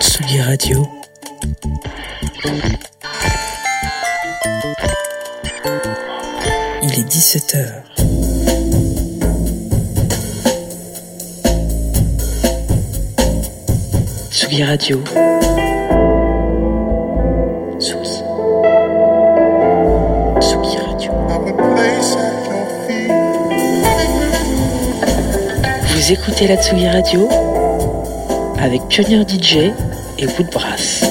Tsugi Radio. Il est 17h. Tsugi Radio. Vous écoutez la Tsugi Radio avec Pioneer DJ et Woodbrass.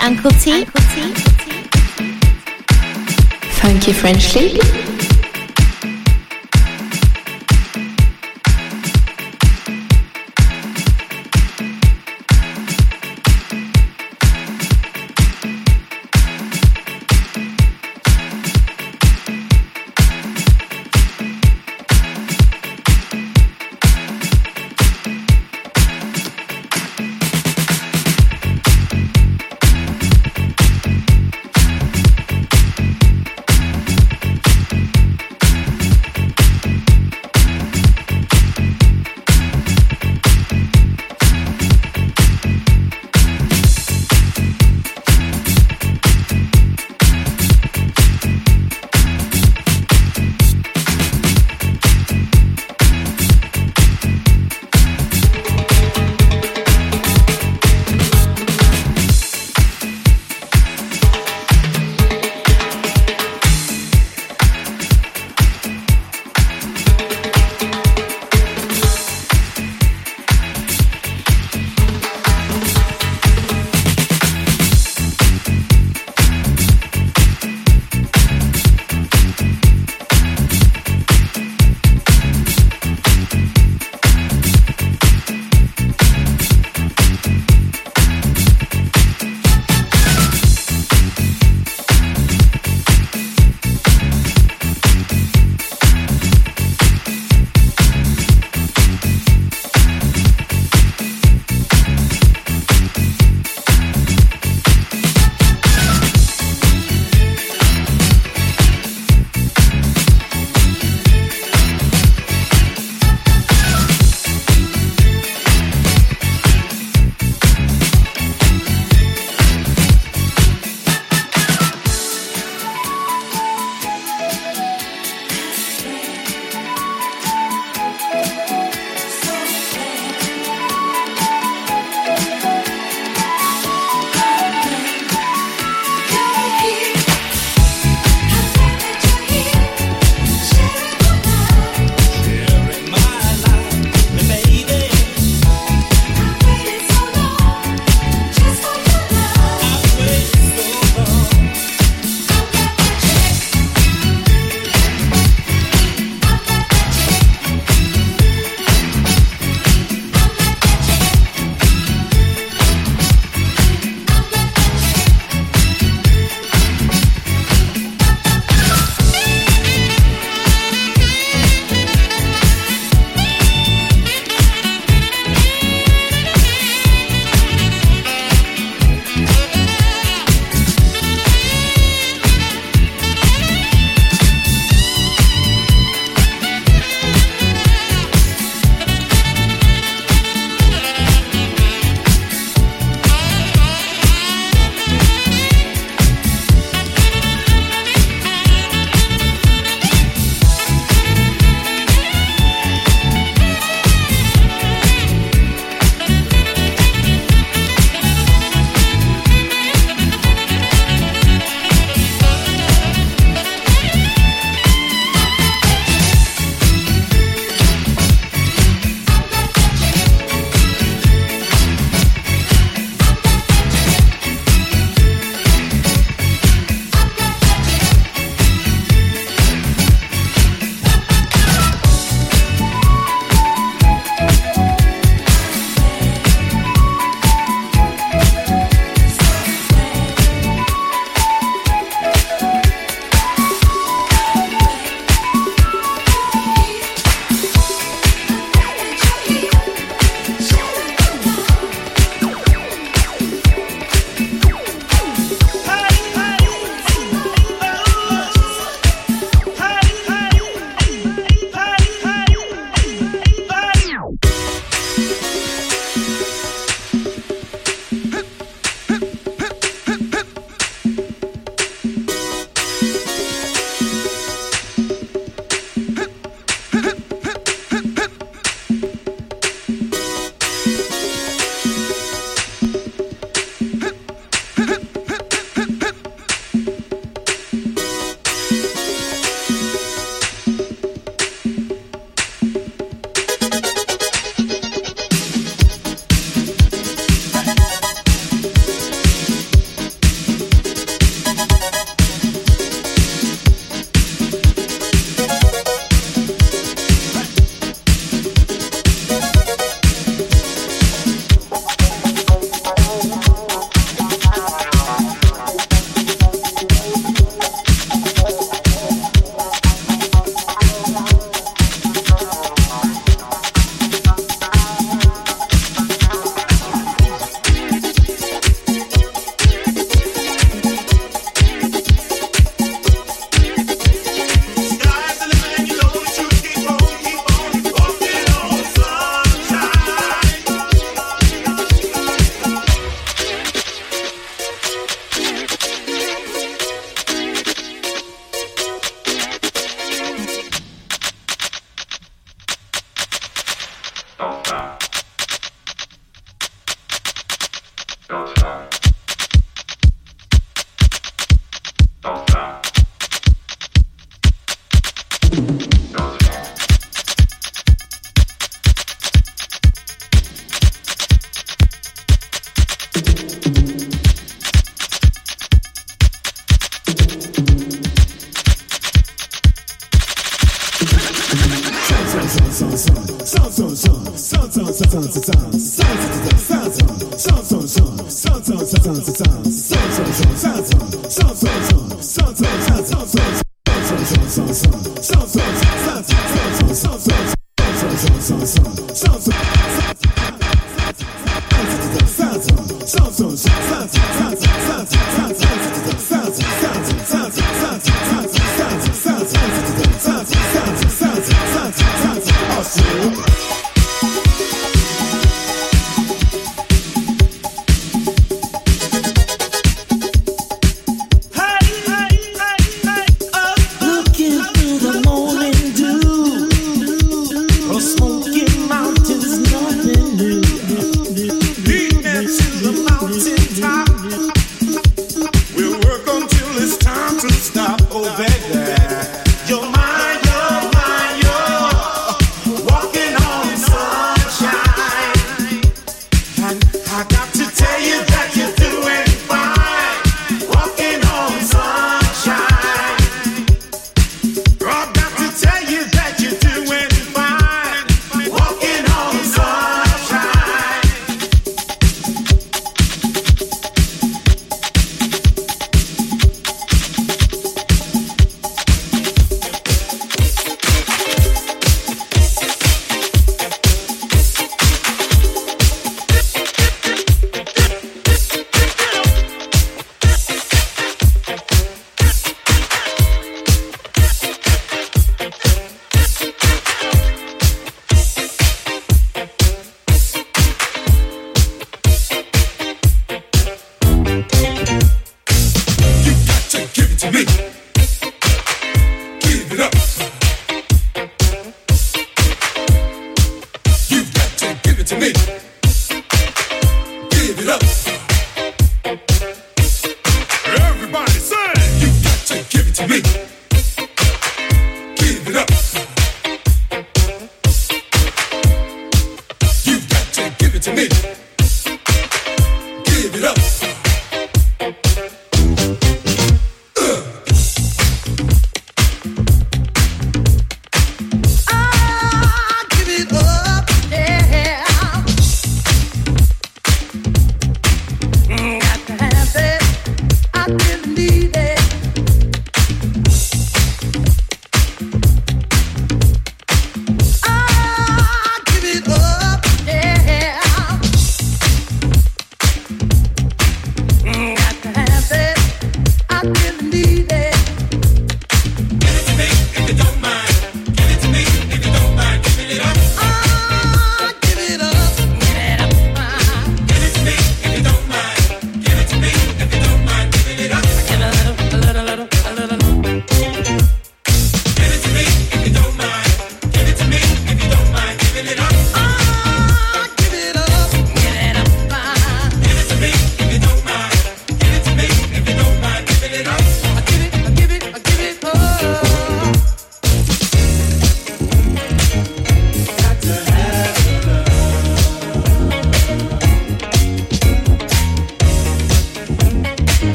Uncle T. Funky French League.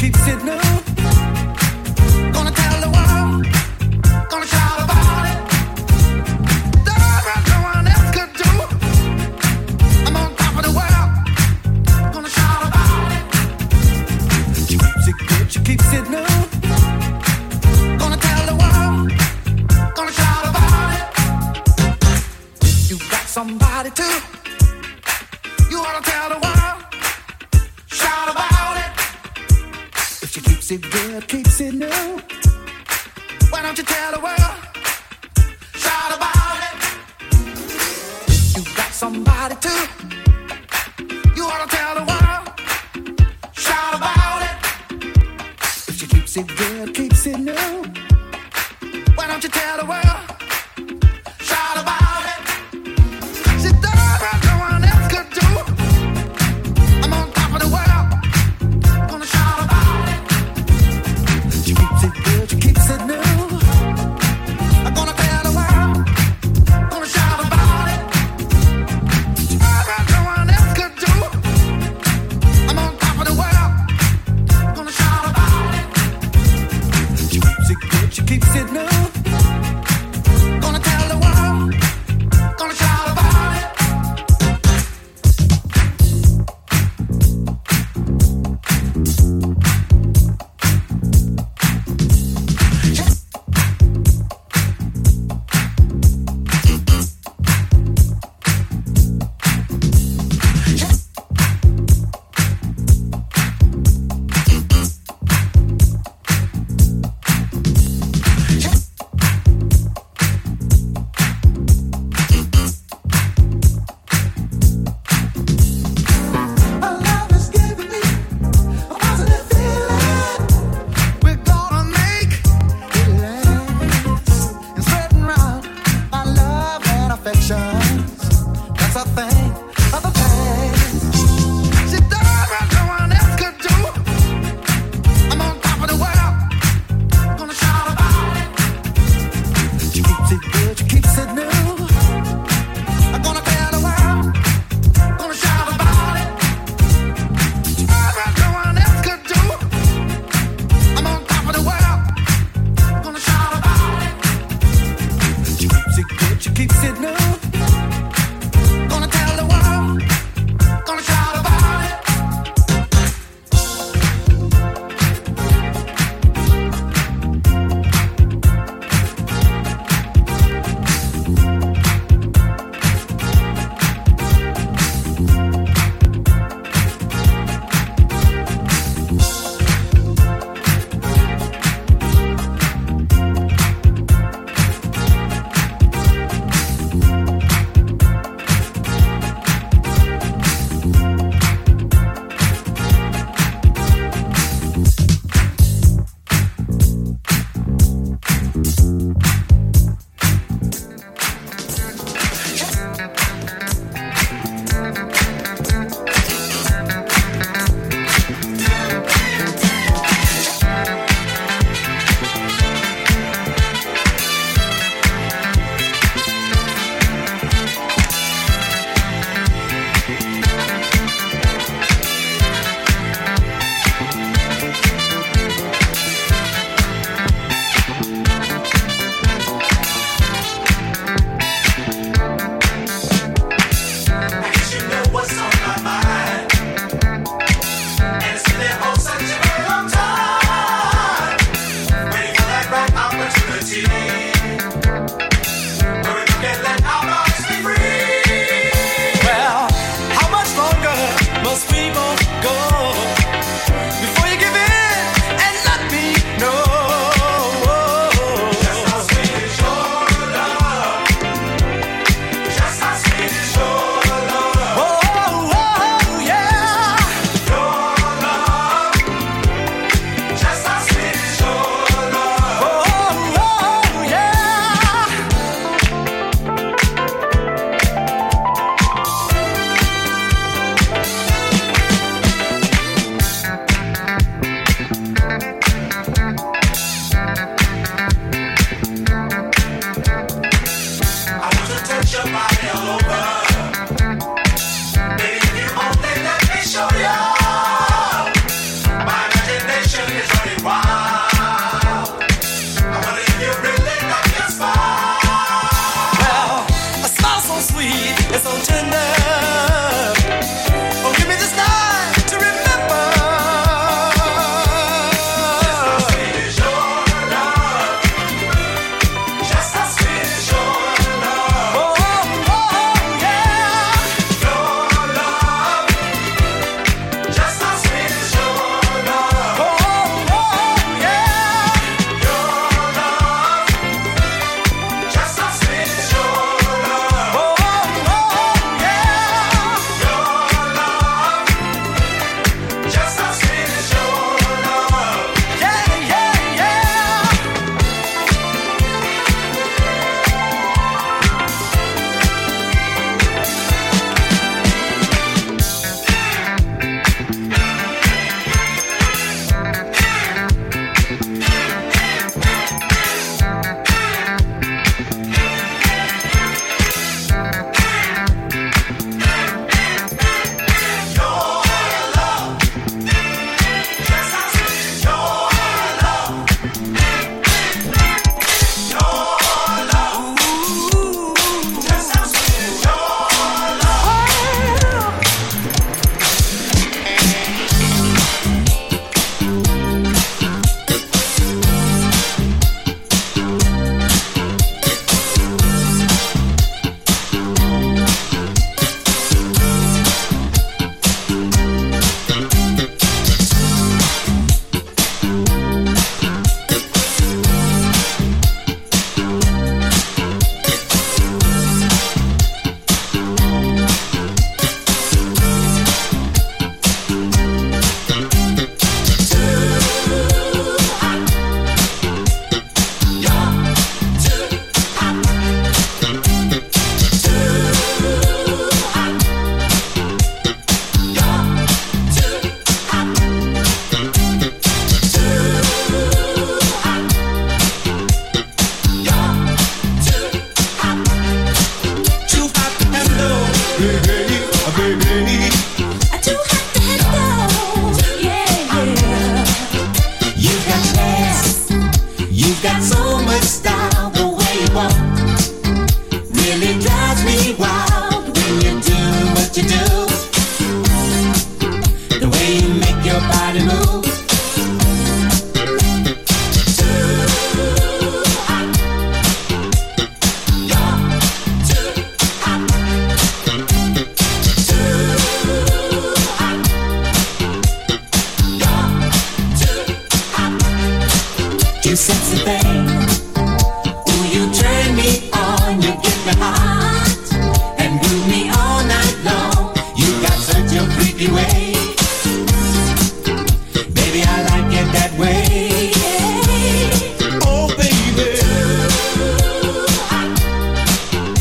keep sitting up. Gonna tell the world, gonna shout about it. There ain't no one else could do. I'm on top of the world, gonna shout about it. She keeps it good, she keeps sitting up. Somebody too. You ought to tell the world, shout about it. If she keeps it good, keeps it new, why don't you tell the world, shout about it. You got somebody too. You ought to tell the world, shout about it. If she keeps it good, keeps it new, why don't you tell the world, keeps it new. you sexy thing. Ooh, you turn me on, you get me hot, and move me all night long. You got such a creepy way, baby, I like it that way. Oh, baby, I like it,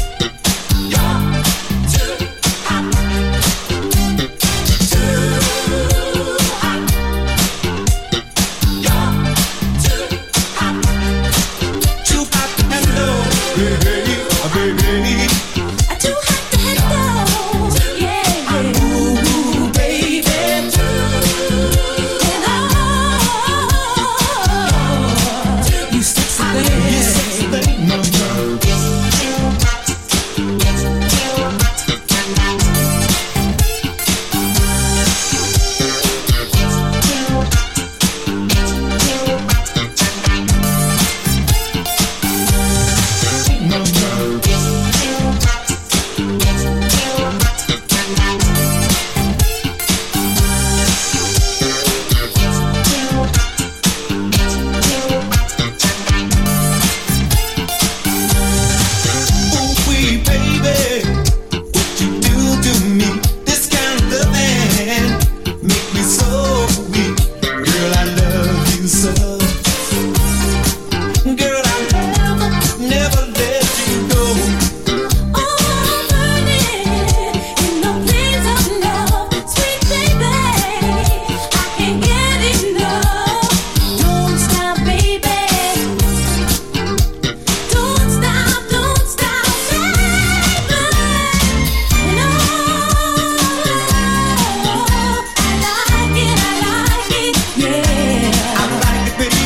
baby.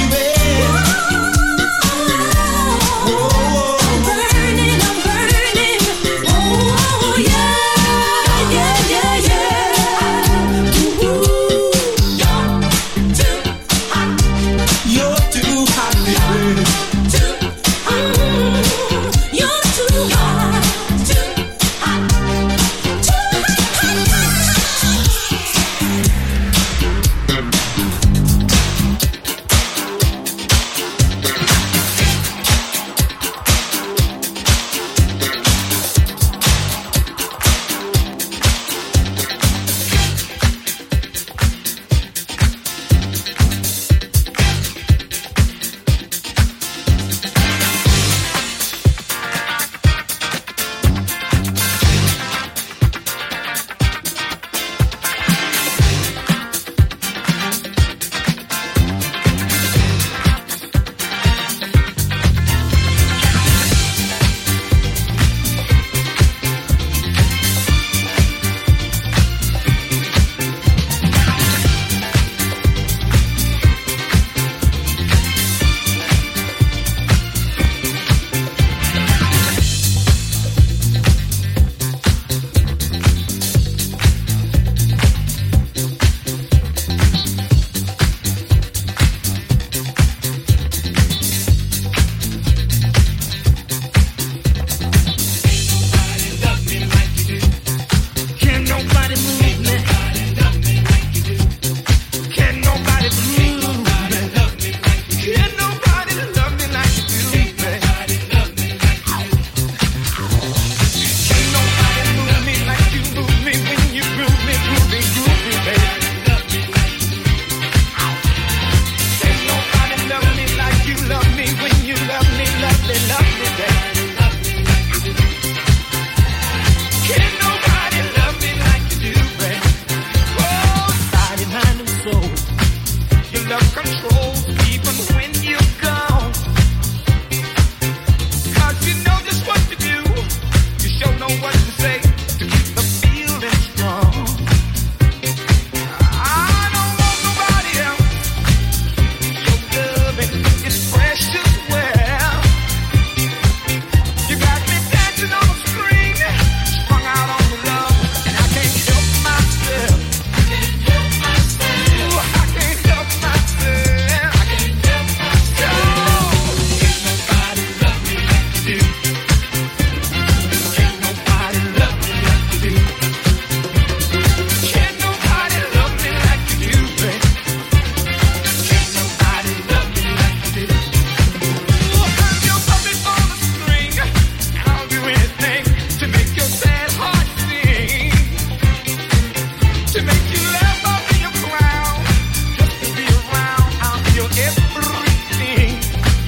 everything.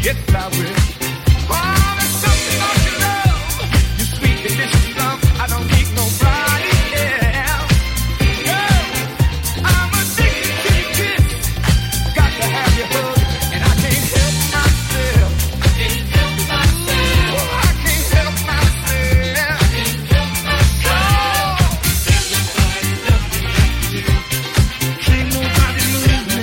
Yes, I will. Oh, there's something on your love. You sweet, delicious love. I don't need nobody else. Girl, I'm addicted to your kiss. Got to have your hug, and I can't help myself. Oh, I can't help myself. Can't nobody love me.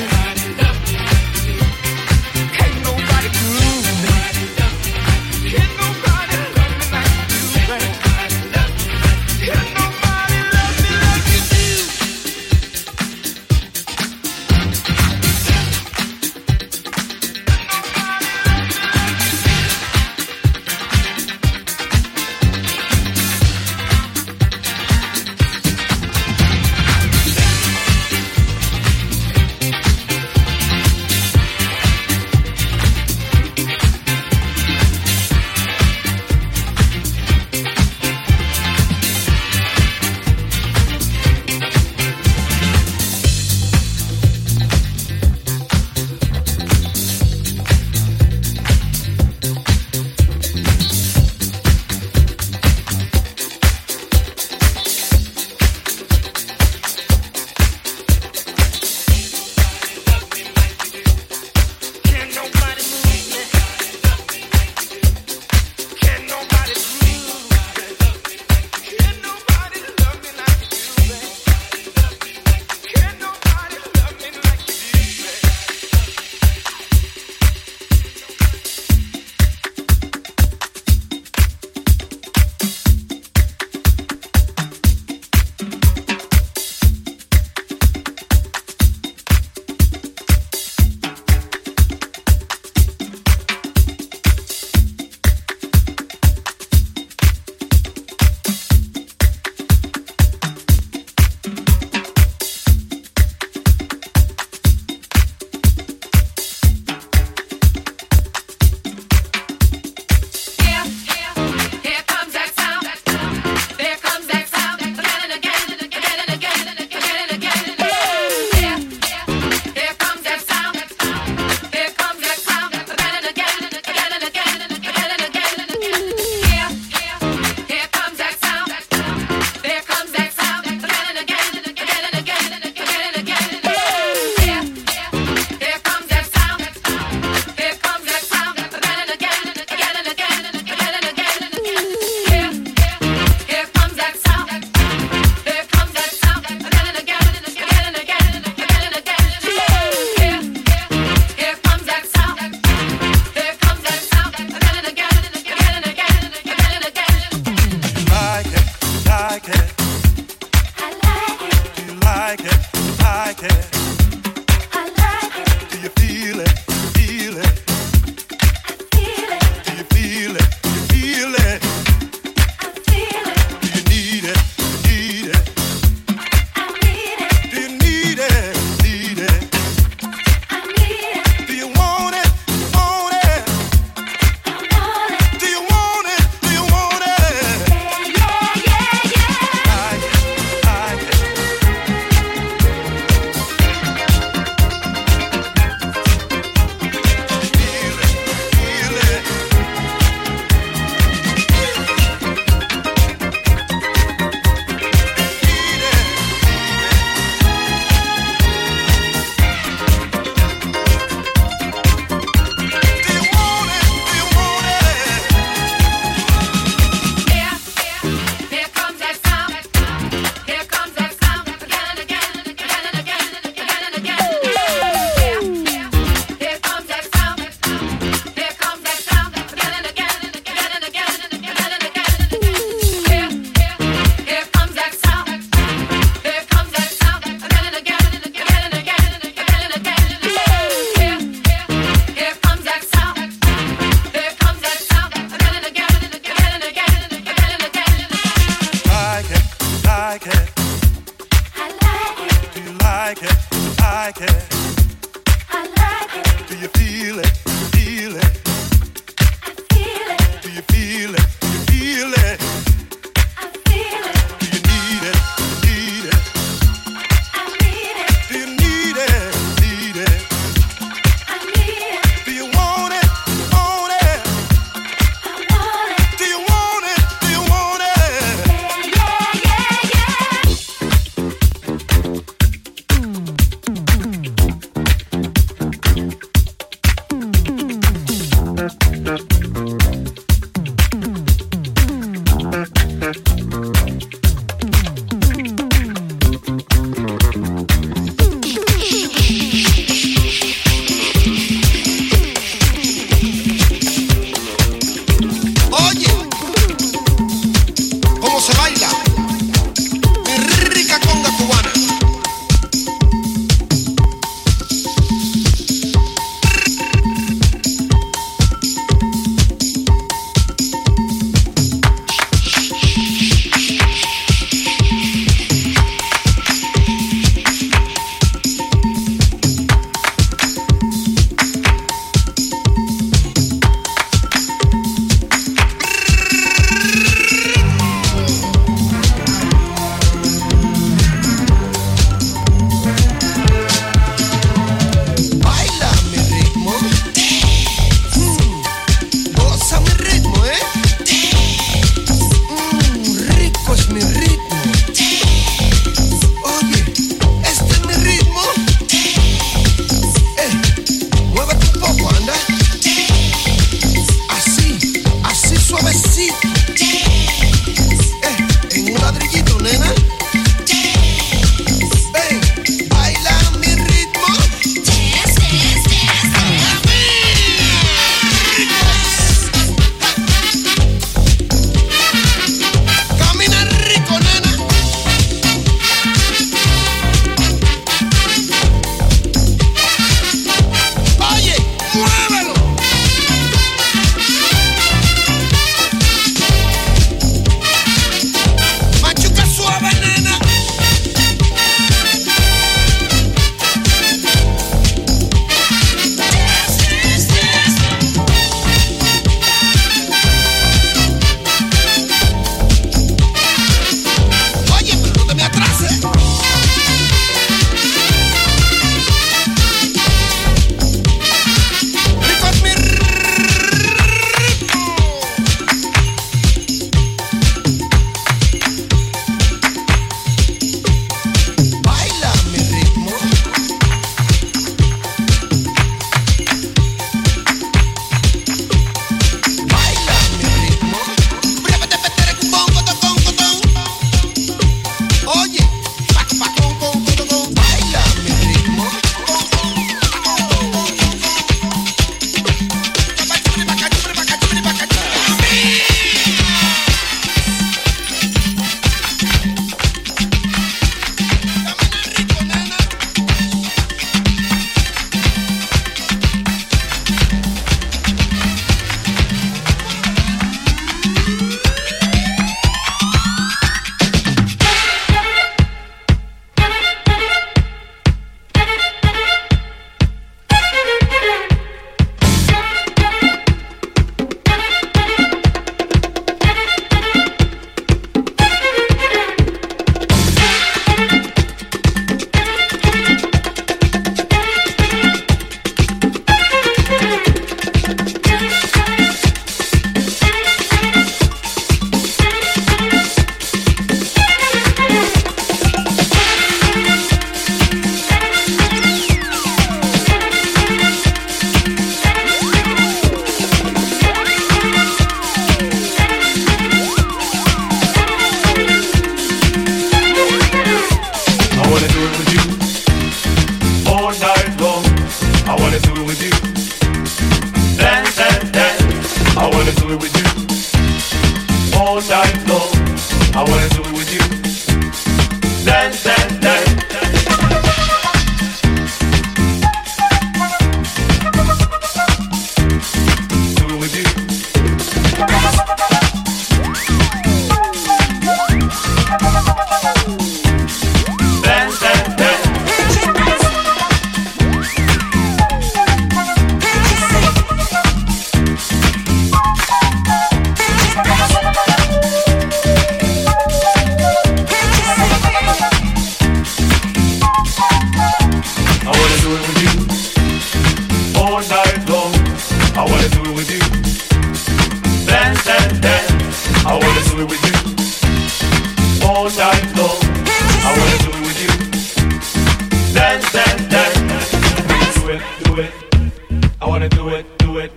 wanna do it, do it.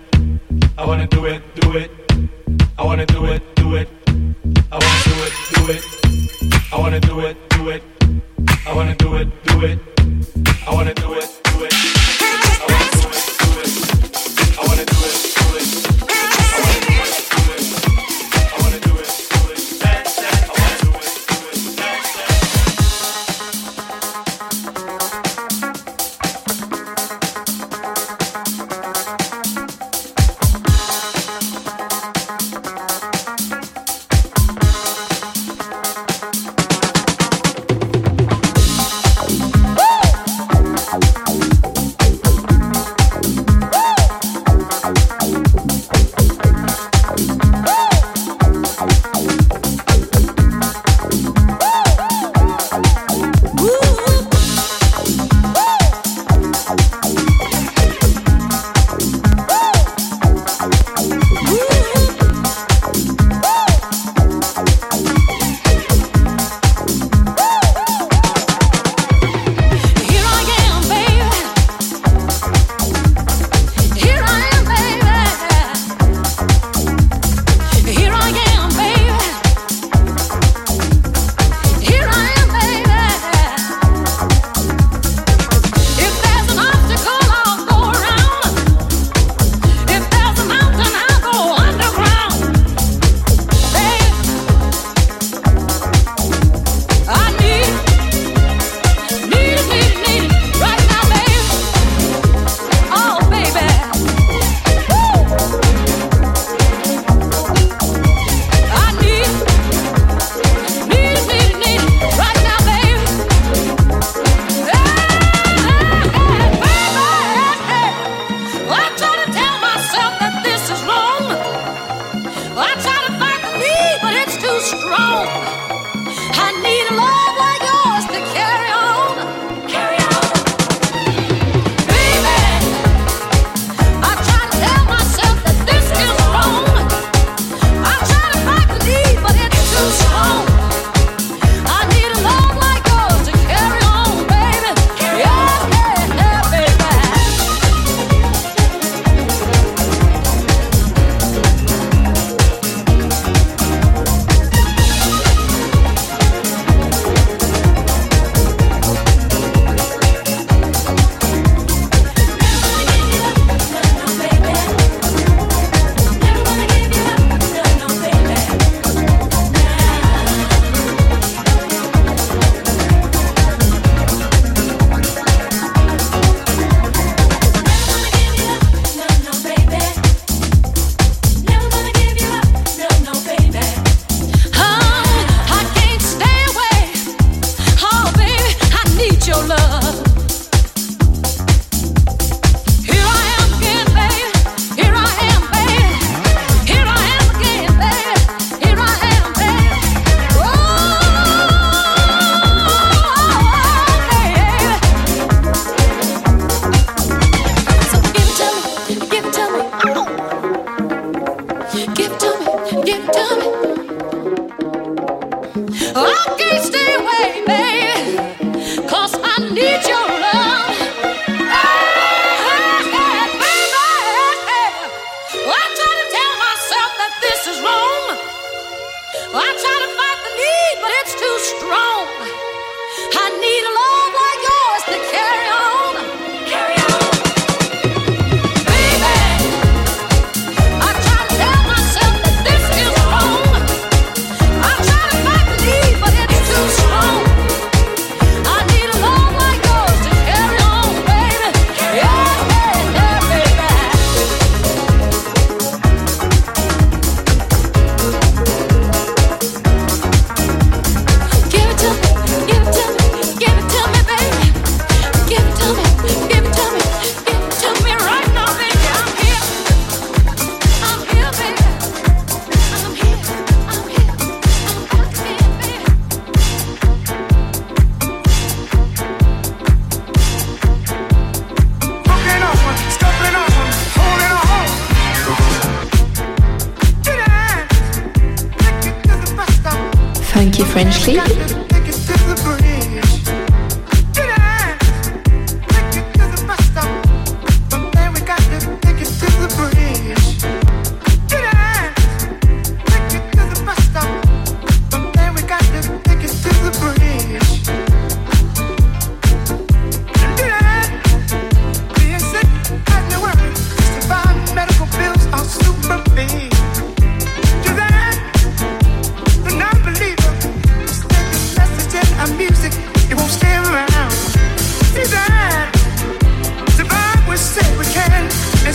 I wanna do it, do it. I wanna do it, do it. I wanna do it, do it. I wanna do it, do it. I wanna do it, do it. I wanna do it, do it. I wanna do it, do it. I wanna do it, do it. I wanna do it, do it. I wanna do it, do it. I wanna do it,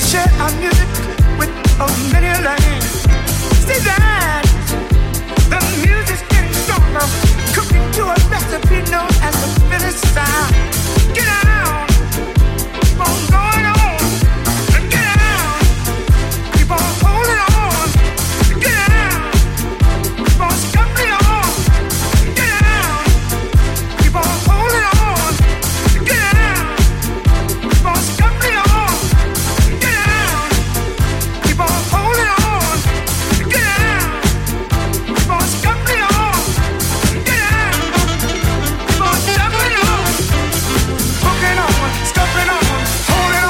Let's share our music with a many lands. See that the music's getting stronger, cooking to a recipe known as the Philly style. Get out, keep on going on. Get out, keep on holding on. Get out, keep on scuffing on. Get out, keep on holding on. Get out, keep on scuffing on. Get out, keep on holding on. Get out, keep on scuffing on. Get out, keep on scuffing on. Hooking on, scuffing on, holding on.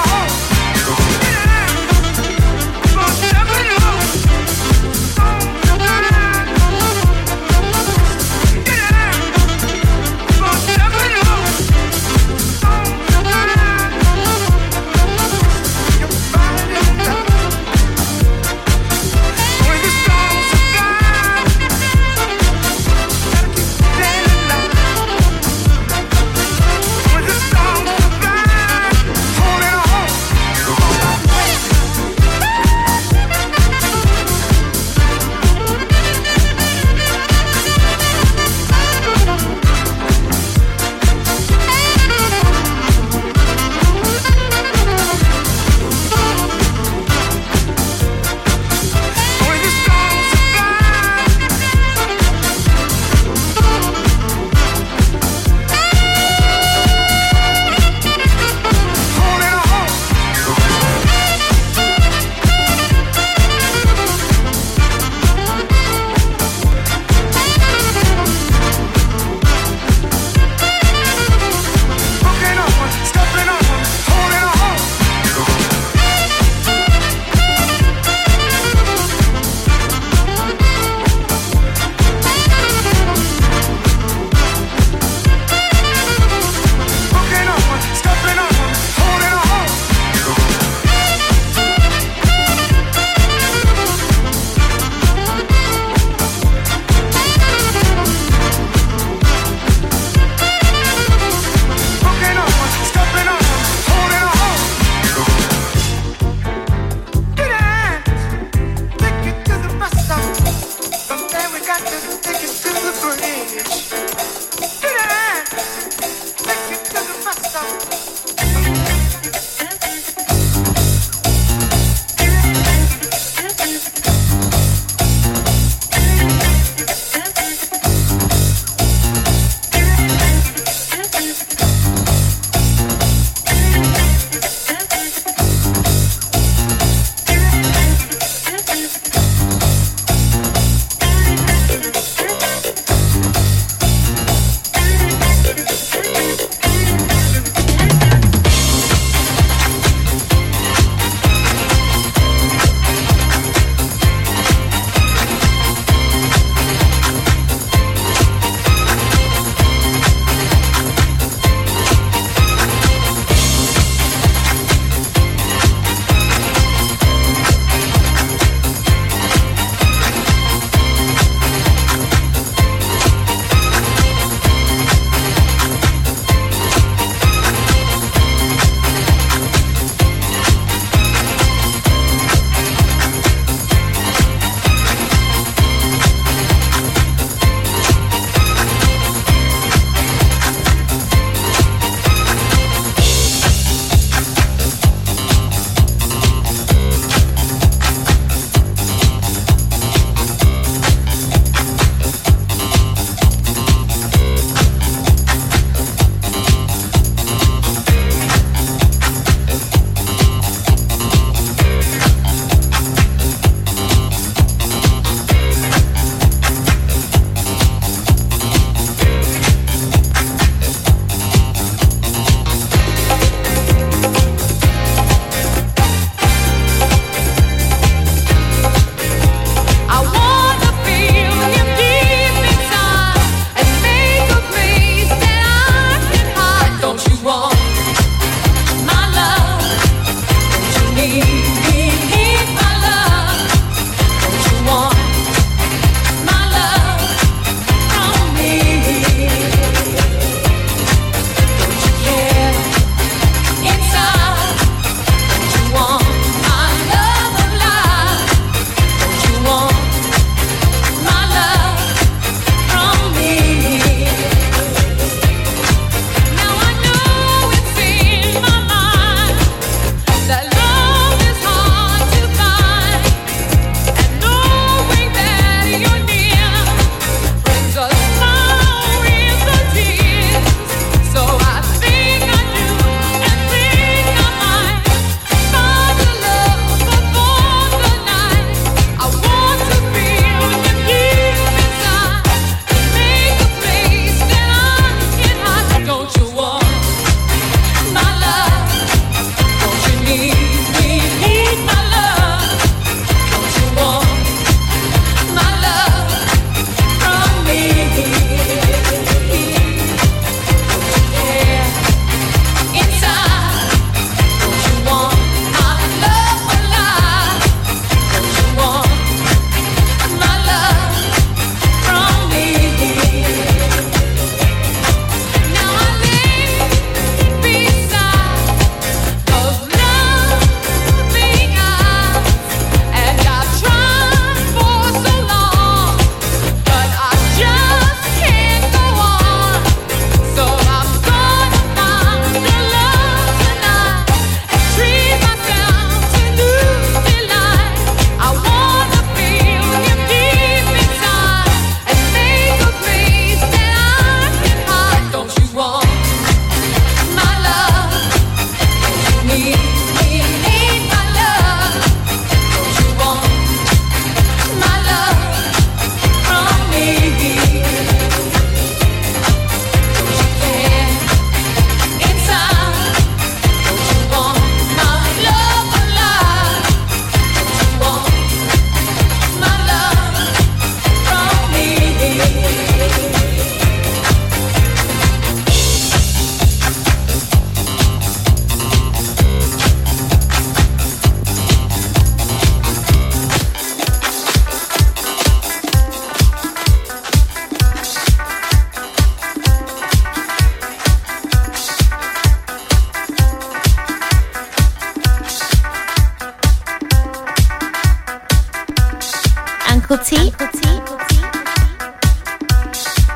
Uncle T.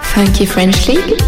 Funky French League.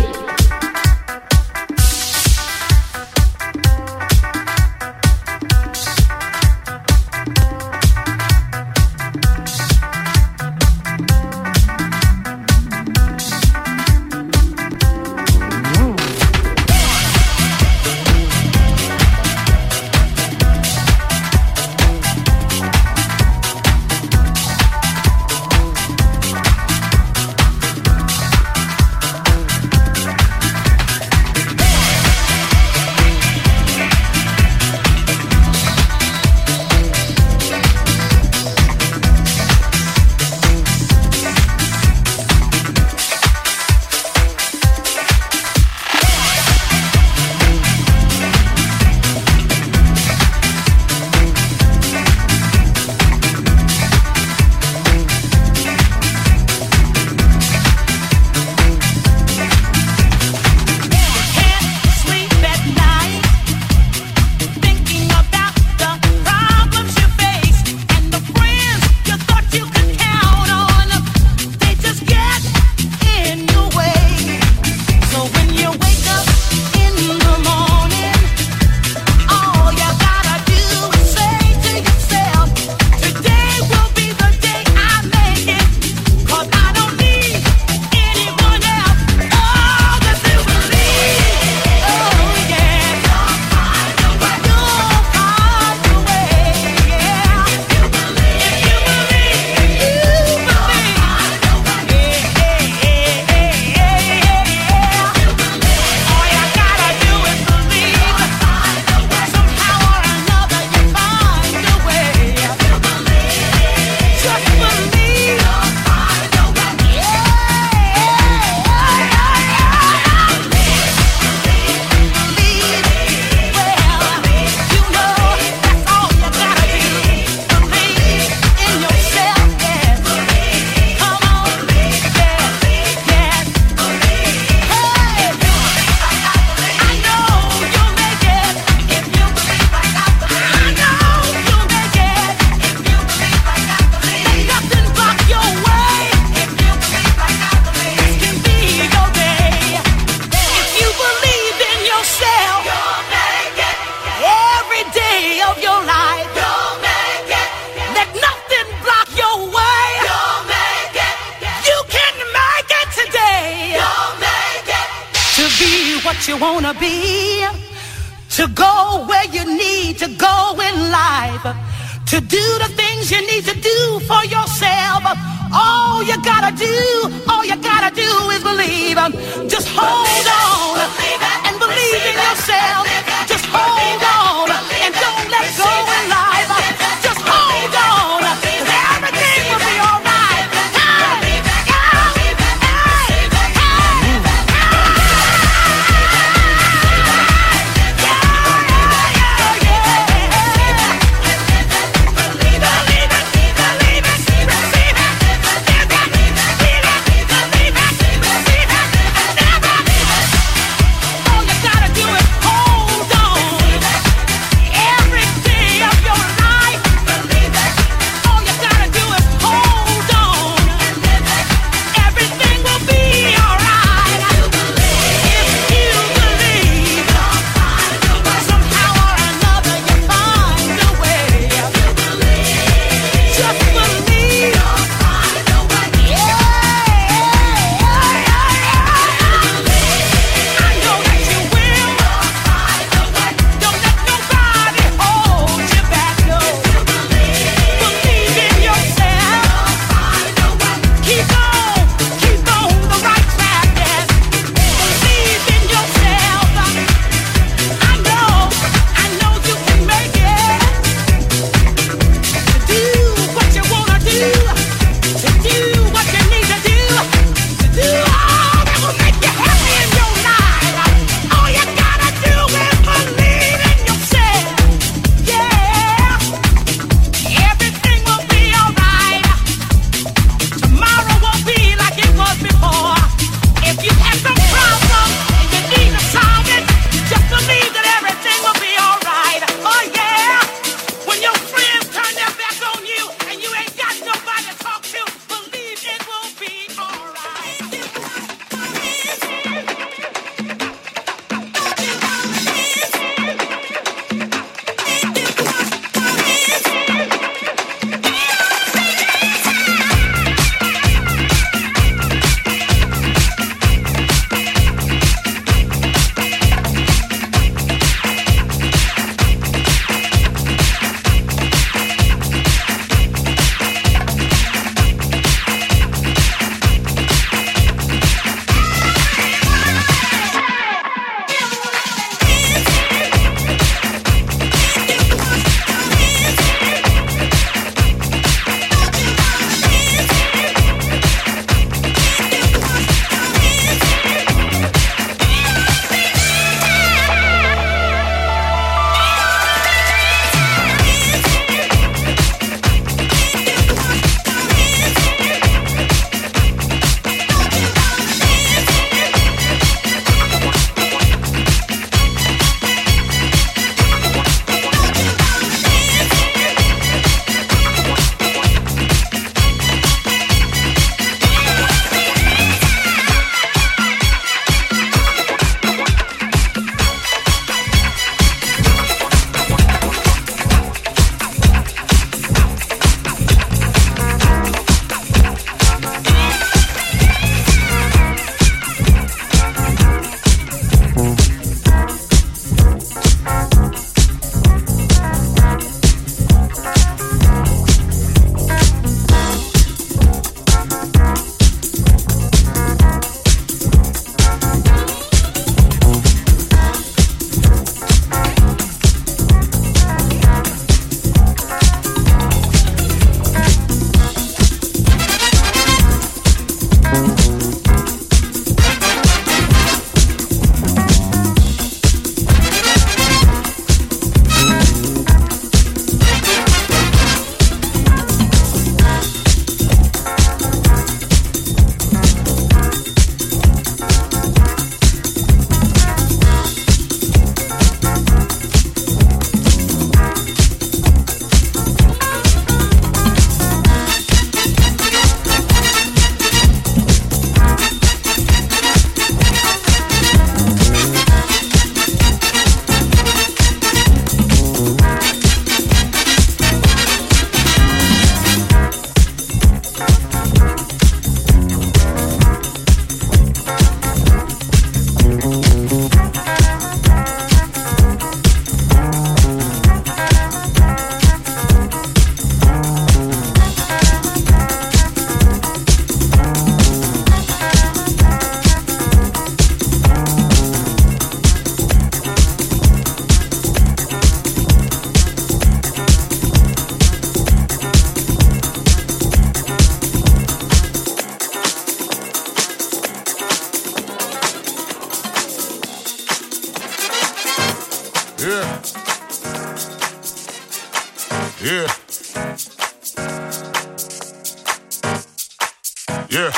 Yeah.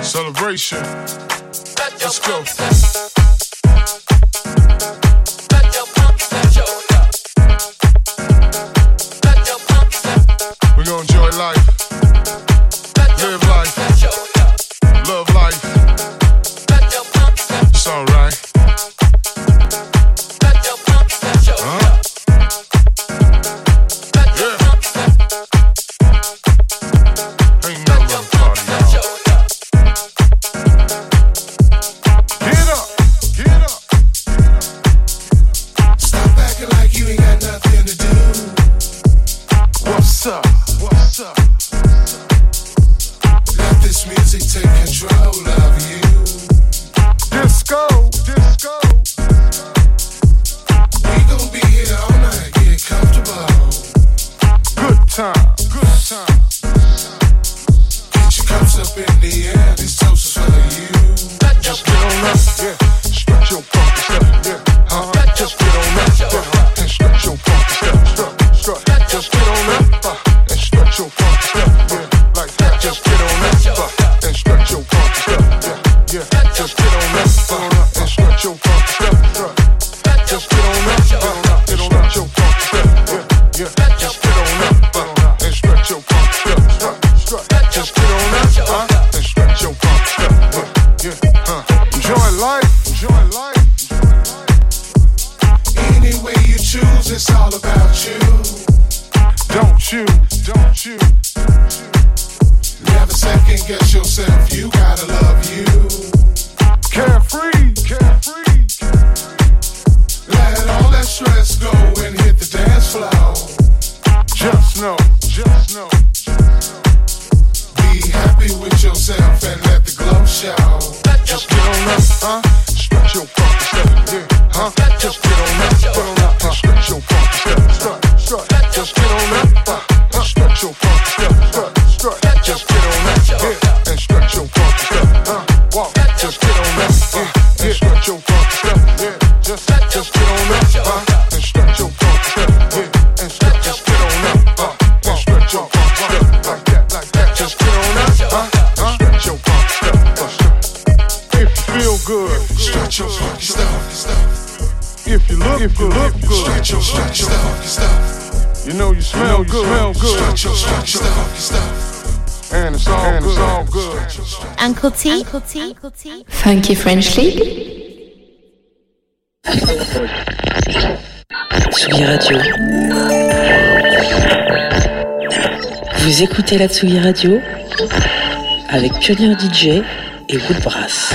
Celebration. Let's go. Uncle T. Uncle T. Uncle T. Funky French League. Tsugi Radio. Vous écoutez la Tsugi Radio avec Pioneer DJ et Woodbrass.